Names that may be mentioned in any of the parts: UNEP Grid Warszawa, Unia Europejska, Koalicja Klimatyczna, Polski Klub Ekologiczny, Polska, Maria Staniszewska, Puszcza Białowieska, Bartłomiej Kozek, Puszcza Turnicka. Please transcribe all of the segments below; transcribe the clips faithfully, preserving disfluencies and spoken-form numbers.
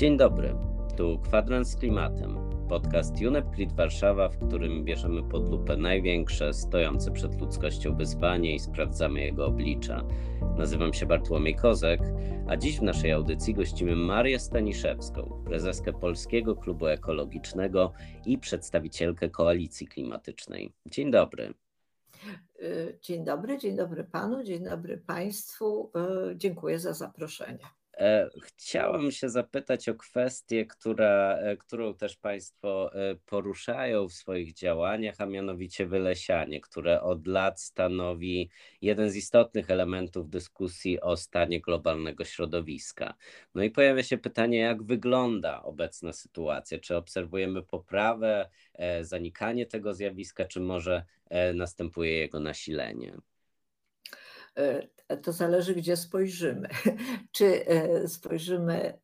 Dzień dobry, tu Kwadrans z Klimatem, podcast UNEP Grid Warszawa, w którym bierzemy pod lupę największe, stojące przed ludzkością wyzwanie i sprawdzamy jego oblicza. Nazywam się Bartłomiej Kozek, a dziś w naszej audycji gościmy Marię Staniszewską, prezeskę Polskiego Klubu Ekologicznego i przedstawicielkę Koalicji Klimatycznej. Dzień dobry. Dzień dobry, dzień dobry panu, dzień dobry państwu. Dziękuję za zaproszenie. Chciałem się zapytać o kwestię, która, którą też państwo poruszają w swoich działaniach, a mianowicie wylesianie, które od lat stanowi jeden z istotnych elementów dyskusji o stanie globalnego środowiska. No i pojawia się pytanie, jak wygląda obecna sytuacja? Czy obserwujemy poprawę, zanikanie tego zjawiska, czy może następuje jego nasilenie? To zależy, gdzie spojrzymy. Czy spojrzymy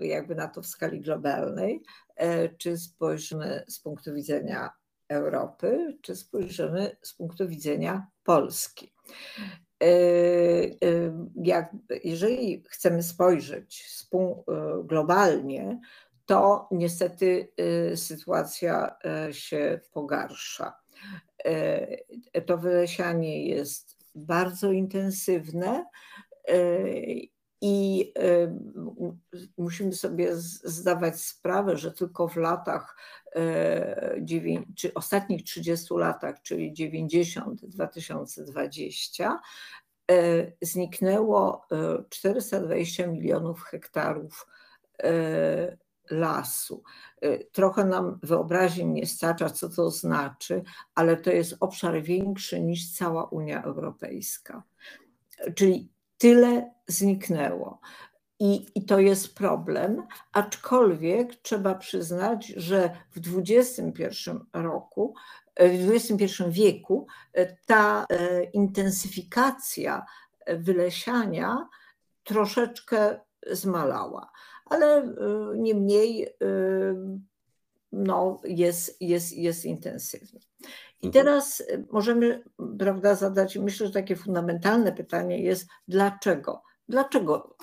jakby na to w skali globalnej, czy spojrzymy z punktu widzenia Europy, czy spojrzymy z punktu widzenia Polski. Jak, jeżeli chcemy spojrzeć globalnie, to niestety sytuacja się pogarsza. To wylesianie jest bardzo intensywne i musimy sobie zdawać sprawę, że tylko w latach, czy ostatnich trzydziestu latach, czyli dziewięćdziesiąt do dwa tysiące dwudziestego, zniknęło czterysta dwadzieścia milionów hektarów lasu. Trochę nam wyobraźni nie starcza, co to znaczy, ale to jest obszar większy niż cała Unia Europejska. Czyli tyle zniknęło. I, i to jest problem, aczkolwiek trzeba przyznać, że w dwudziestym pierwszym roku, w dwudziestym pierwszym wieku ta intensyfikacja wylesiania troszeczkę zmalała. Ale niemniej no, jest, jest, jest intensywny. I teraz możemy, prawda, zadać, myślę, że takie fundamentalne pytanie jest, dlaczego? Dlaczego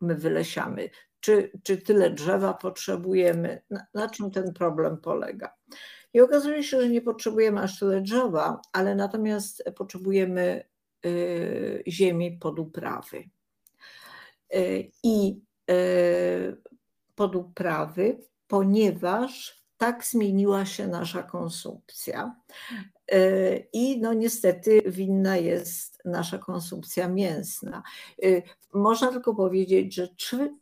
my wylesiamy? Czy, czy tyle drzewa potrzebujemy? Na, na czym ten problem polega? I okazuje się, że nie potrzebujemy aż tyle drzewa, ale natomiast potrzebujemy y, ziemi pod uprawy. Y, I pod uprawy, ponieważ tak zmieniła się nasza konsumpcja i no niestety winna jest nasza konsumpcja mięsna. Można tylko powiedzieć, że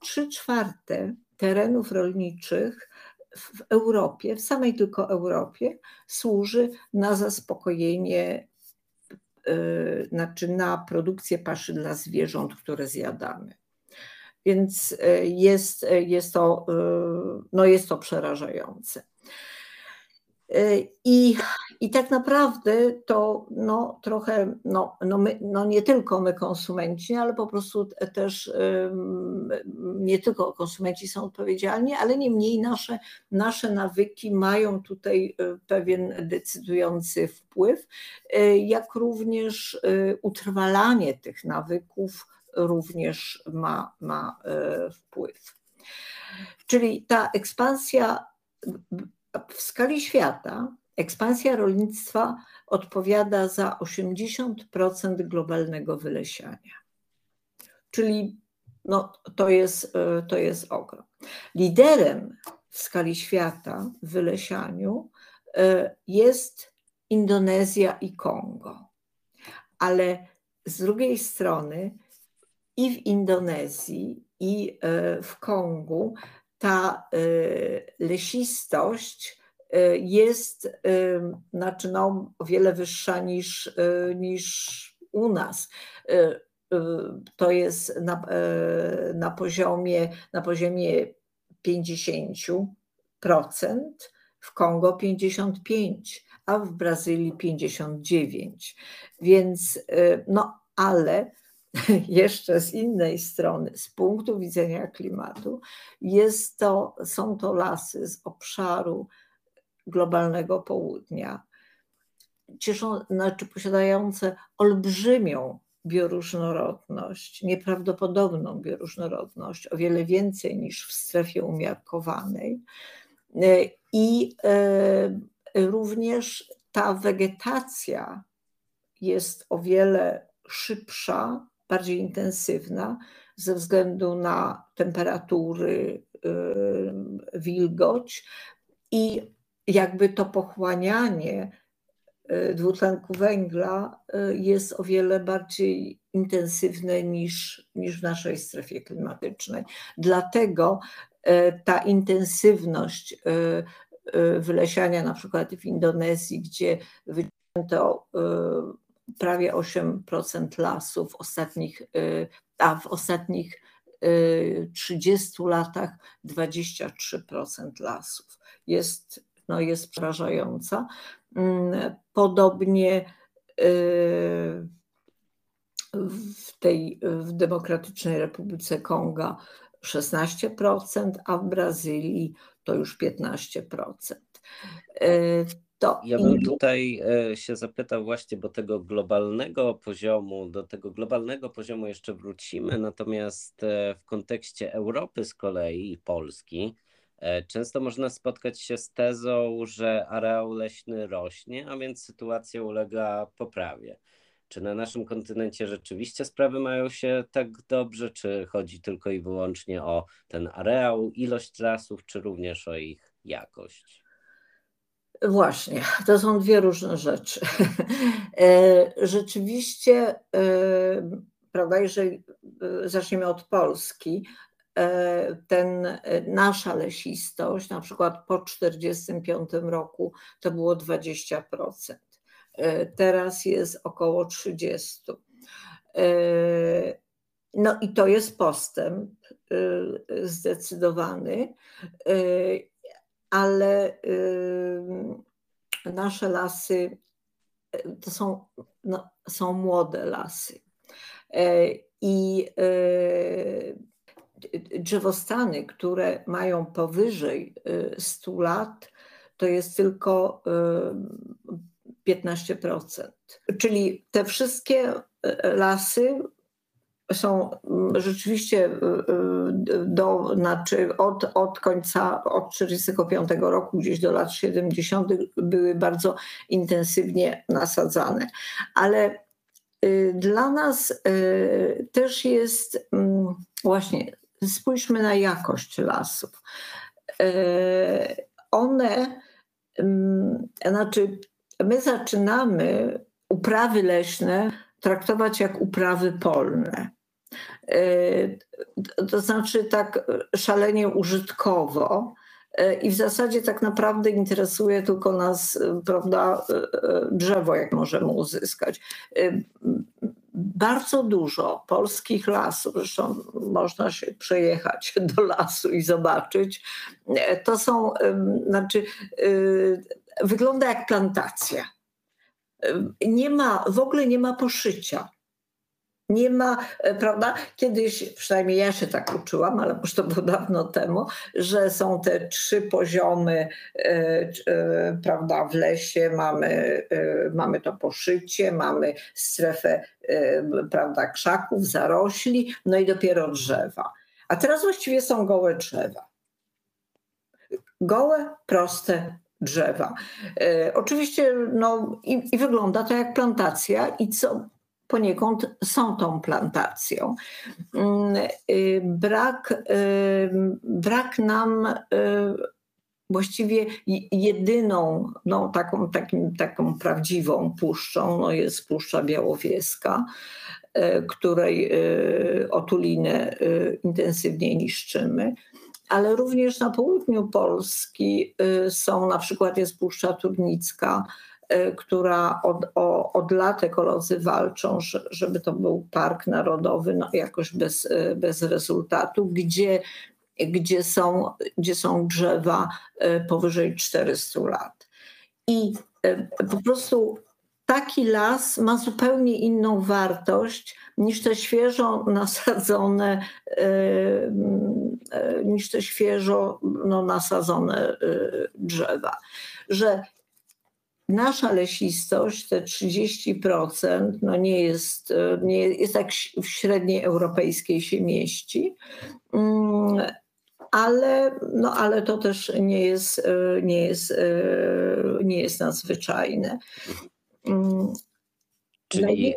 trzy czwarte terenów rolniczych w Europie, w samej tylko Europie, służy na zaspokojenie, znaczy na produkcję paszy dla zwierząt, które zjadamy. Więc jest, jest, to, no jest to przerażające. I, i tak naprawdę to no, trochę, no, no, my, no nie tylko my konsumenci, ale po prostu też nie tylko konsumenci są odpowiedzialni, ale niemniej nasze, nasze nawyki mają tutaj pewien decydujący wpływ, jak również utrwalanie tych nawyków również ma, ma wpływ. Czyli ta ekspansja w skali świata, ekspansja rolnictwa odpowiada za osiemdziesiąt procent globalnego wylesiania. Czyli no, to jest, to jest ogrom. Liderem w skali świata w wylesianiu jest Indonezja i Kongo. Ale z drugiej strony i w Indonezji, i w Kongu ta lesistość jest, znaczy no, o wiele wyższa niż, niż u nas. To jest na, na poziomie, na poziomie pięćdziesiąt procent, w Kongo pięćdziesiąt pięć procent, a w Brazylii pięćdziesiąt dziewięć procent. Więc no, ale jeszcze z innej strony, z punktu widzenia klimatu, jest to, są to lasy z obszaru globalnego południa, cieszą, znaczy posiadające olbrzymią bioróżnorodność, nieprawdopodobną bioróżnorodność, o wiele więcej niż w strefie umiarkowanej. I również ta wegetacja jest o wiele szybsza, bardziej intensywna ze względu na temperatury, wilgoć i jakby to pochłanianie dwutlenku węgla jest o wiele bardziej intensywne niż, niż w naszej strefie klimatycznej. Dlatego ta intensywność wylesiania, na przykład w Indonezji, gdzie wycięto prawie osiem procent lasów ostatnich, a w ostatnich trzydziestu latach dwadzieścia trzy procent lasów, jest, no jest przerażająca. Podobnie w tej w Demokratycznej Republice Konga szesnaście procent, a w Brazylii to już piętnaście procent. To ja bym tutaj się zapytał właśnie, bo tego globalnego poziomu, do tego globalnego poziomu jeszcze wrócimy, natomiast w kontekście Europy z kolei i Polski często można spotkać się z tezą, że areał leśny rośnie, a więc sytuacja ulega poprawie. Czy na naszym kontynencie rzeczywiście sprawy mają się tak dobrze, czy chodzi tylko i wyłącznie o ten areał, ilość lasów, czy również o ich jakość? Właśnie, to są dwie różne rzeczy. Rzeczywiście, prawda, jeżeli zaczniemy od Polski, ten, nasza lesistość, na przykład po tysiąc dziewięćset czterdziestym piątym roku, to było dwadzieścia procent. Teraz jest około trzydzieści procent. No i to jest postęp zdecydowany, ale nasze lasy to są, no, są młode lasy i drzewostany, które mają powyżej stu lat, to jest tylko piętnaście procent. Czyli te wszystkie lasy są rzeczywiście do, znaczy od, od końca, od tysiąc dziewięćset czterdziestego piątego roku gdzieś do lat siedemdziesiątych były bardzo intensywnie nasadzane. Ale dla nas też jest, właśnie spójrzmy na jakość lasów. One, znaczy my zaczynamy uprawy leśne traktować jak uprawy polne. To znaczy tak szalenie użytkowo i w zasadzie tak naprawdę interesuje tylko nas, prawda, drzewo, jak możemy uzyskać. Bardzo dużo polskich lasów, zresztą można się przejechać do lasu i zobaczyć, to są, znaczy wygląda jak plantacja. Nie ma, w ogóle nie ma poszycia. Nie ma, prawda, kiedyś, przynajmniej ja się tak uczyłam, ale już to było dawno temu, że są te trzy poziomy, prawda, w lesie mamy, mamy to poszycie, mamy strefę, prawda, krzaków, zarośli, no i dopiero drzewa. A teraz właściwie są gołe drzewa. Gołe, proste drzewa. Oczywiście, no i, i wygląda to jak plantacja i co... Poniekąd są tą plantacją. Brak, brak nam właściwie jedyną, no, taką, takim, taką prawdziwą puszczą, no, jest Puszcza Białowieska, której otulinę intensywnie niszczymy. Ale również na południu Polski są, na przykład jest Puszcza Turnicka, która od, o, od lat ekolodzy walczą, żeby to był park narodowy, no jakoś bez, bez rezultatu, gdzie, gdzie, są, gdzie są drzewa powyżej czterystu lat. I po prostu taki las ma zupełnie inną wartość niż te świeżo nasadzone, niż te świeżo no, nasadzone drzewa. Że nasza lesistość, te trzydzieści procent, no nie jest, nie jest tak w średniej europejskiej się mieści, ale, no, ale to też nie jest, nie jest, nie jest nadzwyczajne. Czyli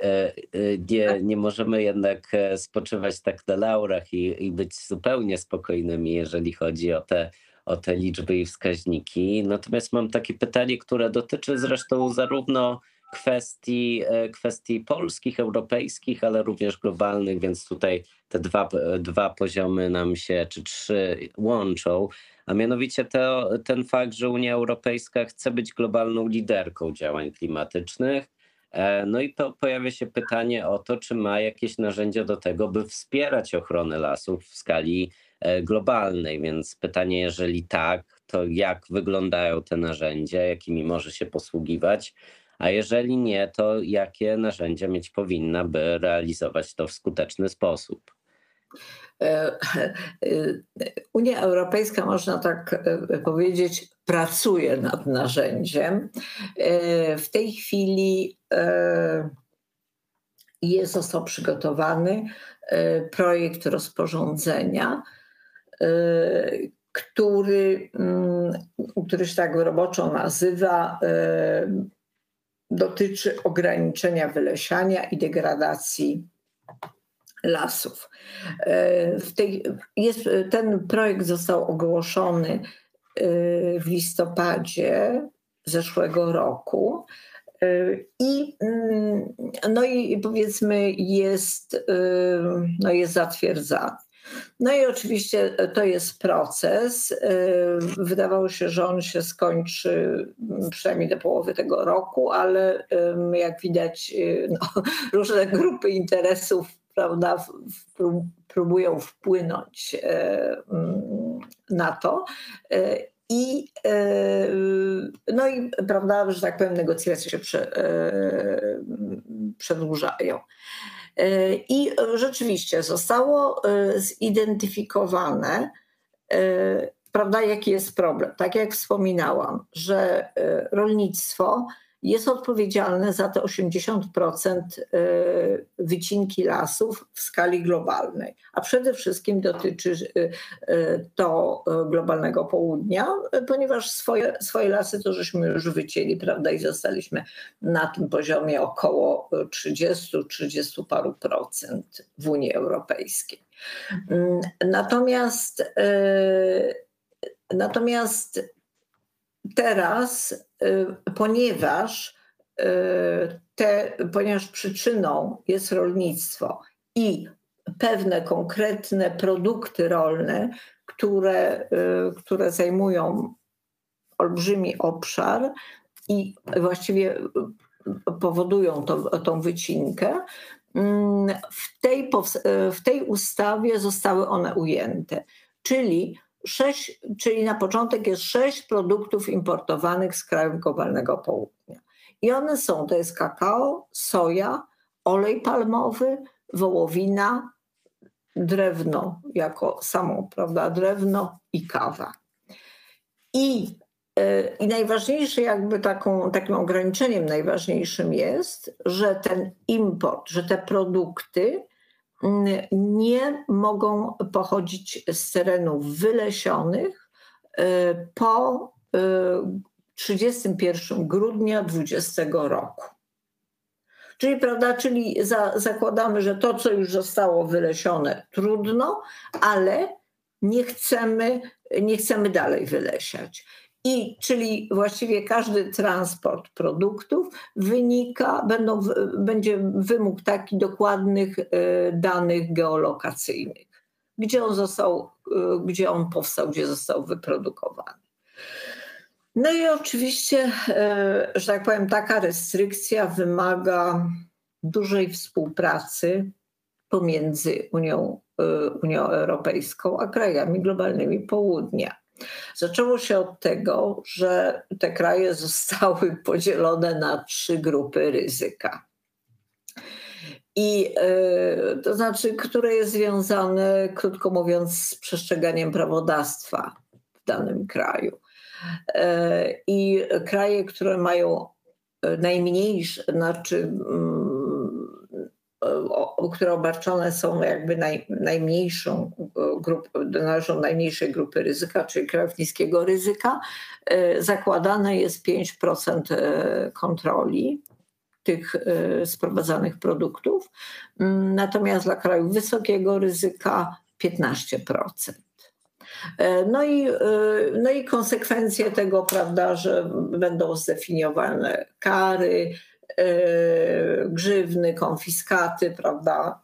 nie, nie możemy jednak spoczywać tak na laurach i, i być zupełnie spokojnymi, jeżeli chodzi o te, o te liczby i wskaźniki. Natomiast mam takie pytanie, które dotyczy zresztą zarówno kwestii, kwestii polskich, europejskich, ale również globalnych, więc tutaj te dwa, dwa poziomy nam się, czy trzy, łączą. A mianowicie to, ten fakt, że Unia Europejska chce być globalną liderką działań klimatycznych. No i to pojawia się pytanie o to, czy ma jakieś narzędzia do tego, by wspierać ochronę lasów w skali globalnej. Więc pytanie, jeżeli tak, to jak wyglądają te narzędzia, jakimi może się posługiwać, a jeżeli nie, to jakie narzędzia mieć powinna, by realizować to w skuteczny sposób? Unia Europejska, można tak powiedzieć, pracuje nad narzędziem. W tej chwili jest, został przygotowany projekt rozporządzenia, który, który się tak roboczo nazywa, dotyczy ograniczenia wylesiania i degradacji lasów. W tej, jest, ten projekt został ogłoszony w listopadzie zeszłego roku i, no i powiedzmy jest, no jest zatwierdzany. No i oczywiście to jest proces. Wydawało się, że on się skończy przynajmniej do połowy tego roku, ale jak widać, no, różne grupy interesów, prawda, próbują wpłynąć na to. I, no i, prawda, że tak powiem, negocjacje się przedłużają. I rzeczywiście zostało zidentyfikowane, prawda, jaki jest problem. Tak jak wspominałam, że rolnictwo jest odpowiedzialne za te osiemdziesiąt procent wycinki lasów w skali globalnej, a przede wszystkim dotyczy to globalnego południa, ponieważ swoje, swoje lasy to żeśmy już wycięli, prawda, i zostaliśmy na tym poziomie około trzydziestu, trzydziestu paru procent w Unii Europejskiej. Natomiast, natomiast teraz, ponieważ, te, ponieważ przyczyną jest rolnictwo i pewne konkretne produkty rolne, które, które zajmują olbrzymi obszar i właściwie powodują to, tą wycinkę, w tej, w tej ustawie zostały one ujęte, czyli Sześć, czyli na początek jest sześć produktów importowanych z krajów globalnego południa. I one są, to jest kakao, soja, olej palmowy, wołowina, drewno jako samo, prawda, drewno i kawa. I, i najważniejsze jakby taką, takim ograniczeniem najważniejszym jest, że ten import, że te produkty nie mogą pochodzić z terenów wylesionych po trzydziestego pierwszego grudnia dwudziestego roku. Czyli, prawda, czyli za, zakładamy, że to, co już zostało wylesione, trudno, ale nie chcemy, nie chcemy dalej wylesiać. I czyli właściwie każdy transport produktów wynika, będą, będzie wymóg taki dokładnych danych geolokacyjnych, gdzie on został, gdzie on powstał, gdzie został wyprodukowany. No i oczywiście, że tak powiem, taka restrykcja wymaga dużej współpracy pomiędzy Unią, Unią Europejską a krajami globalnymi południa. Zaczęło się od tego, że te kraje zostały podzielone na trzy grupy ryzyka. I yy, to znaczy, które jest związane, krótko mówiąc, z przestrzeganiem prawodawstwa w danym kraju. Yy, I kraje, które mają najmniejsze, znaczy, które obarczone są jakby naj, najmniejszą grupą, należą najmniejszej grupy ryzyka, czyli krajów niskiego ryzyka, zakładane jest pięć procent kontroli tych sprowadzanych produktów, natomiast dla krajów wysokiego ryzyka piętnaście procent. No i, no i konsekwencje tego, prawda, że będą zdefiniowane kary, grzywny, konfiskaty, prawda,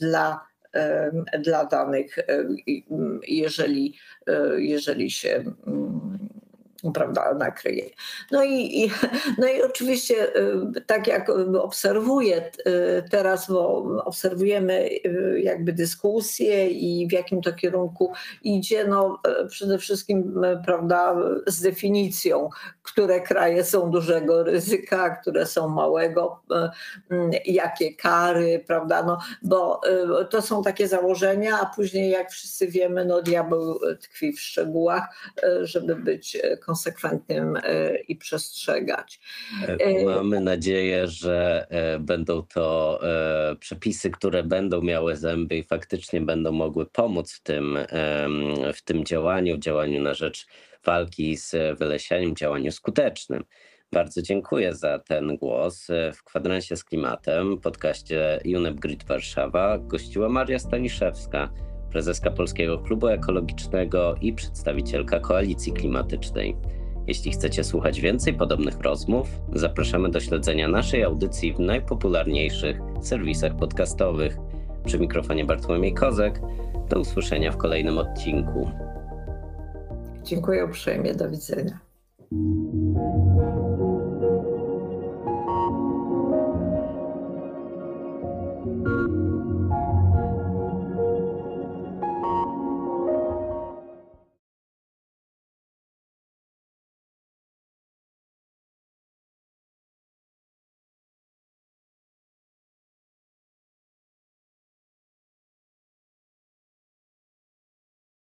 dla, dla danych, jeżeli, jeżeli się, prawda, nakryje. No i, i, no i oczywiście tak jak obserwuję teraz, bo obserwujemy jakby dyskusję i w jakim to kierunku idzie, no przede wszystkim, prawda, z definicją, które kraje są dużego ryzyka, które są małego, jakie kary, prawda, no bo to są takie założenia, a później jak wszyscy wiemy, no diabeł tkwi w szczegółach, żeby być konsekwentnym i przestrzegać. Mamy nadzieję, że będą to przepisy, które będą miały zęby i faktycznie będą mogły pomóc w tym, w tym działaniu, działaniu na rzecz walki z wylesianiem, działaniu skutecznym. Bardzo dziękuję za ten głos. W Kwadransie z Klimatem, podcaście U N E P Grid Warszawa, gościła Maria Staniszewska, prezeska Polskiego Klubu Ekologicznego i przedstawicielka Koalicji Klimatycznej. Jeśli chcecie słuchać więcej podobnych rozmów, zapraszamy do śledzenia naszej audycji w najpopularniejszych serwisach podcastowych. Przy mikrofonie Bartłomiej Kozek. Do usłyszenia w kolejnym odcinku. Dziękuję uprzejmie. Do widzenia.